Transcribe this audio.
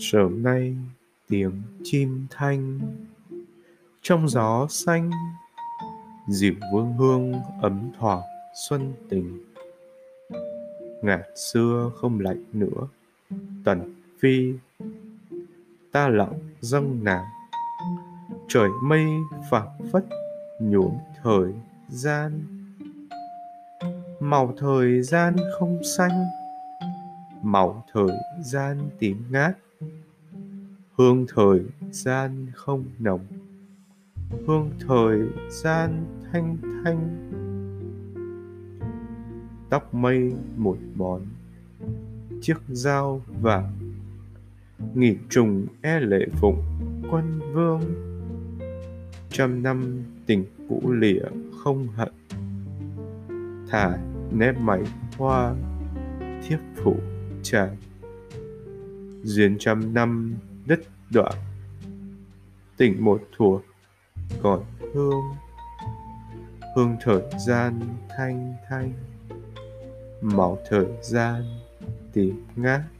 sớm nay tiếng chim thanh trong gió xanh, dịu vương hương ấm thoảng xuân tình. Ngạt xưa không lạnh nữa Tần Phi, ta lặng dâng nàng. Trời mây phảng phất nhuốm thời gian, màu thời gian không xanh, màu thời gian tím ngát, hương thời gian không nồng, hương thời gian thanh thanh. Tóc mây một món chiếc dao vàng, nghìn trùng e lệ phụng quân vương. Trăm năm tình cũ lịa không hận, thả nếp mảnh hoa thiếp phủ tràng. Duyên trăm năm đứt đoạn, tình một thuở còn hương, hương thời gian thanh thanh, màu thời gian tím ngát.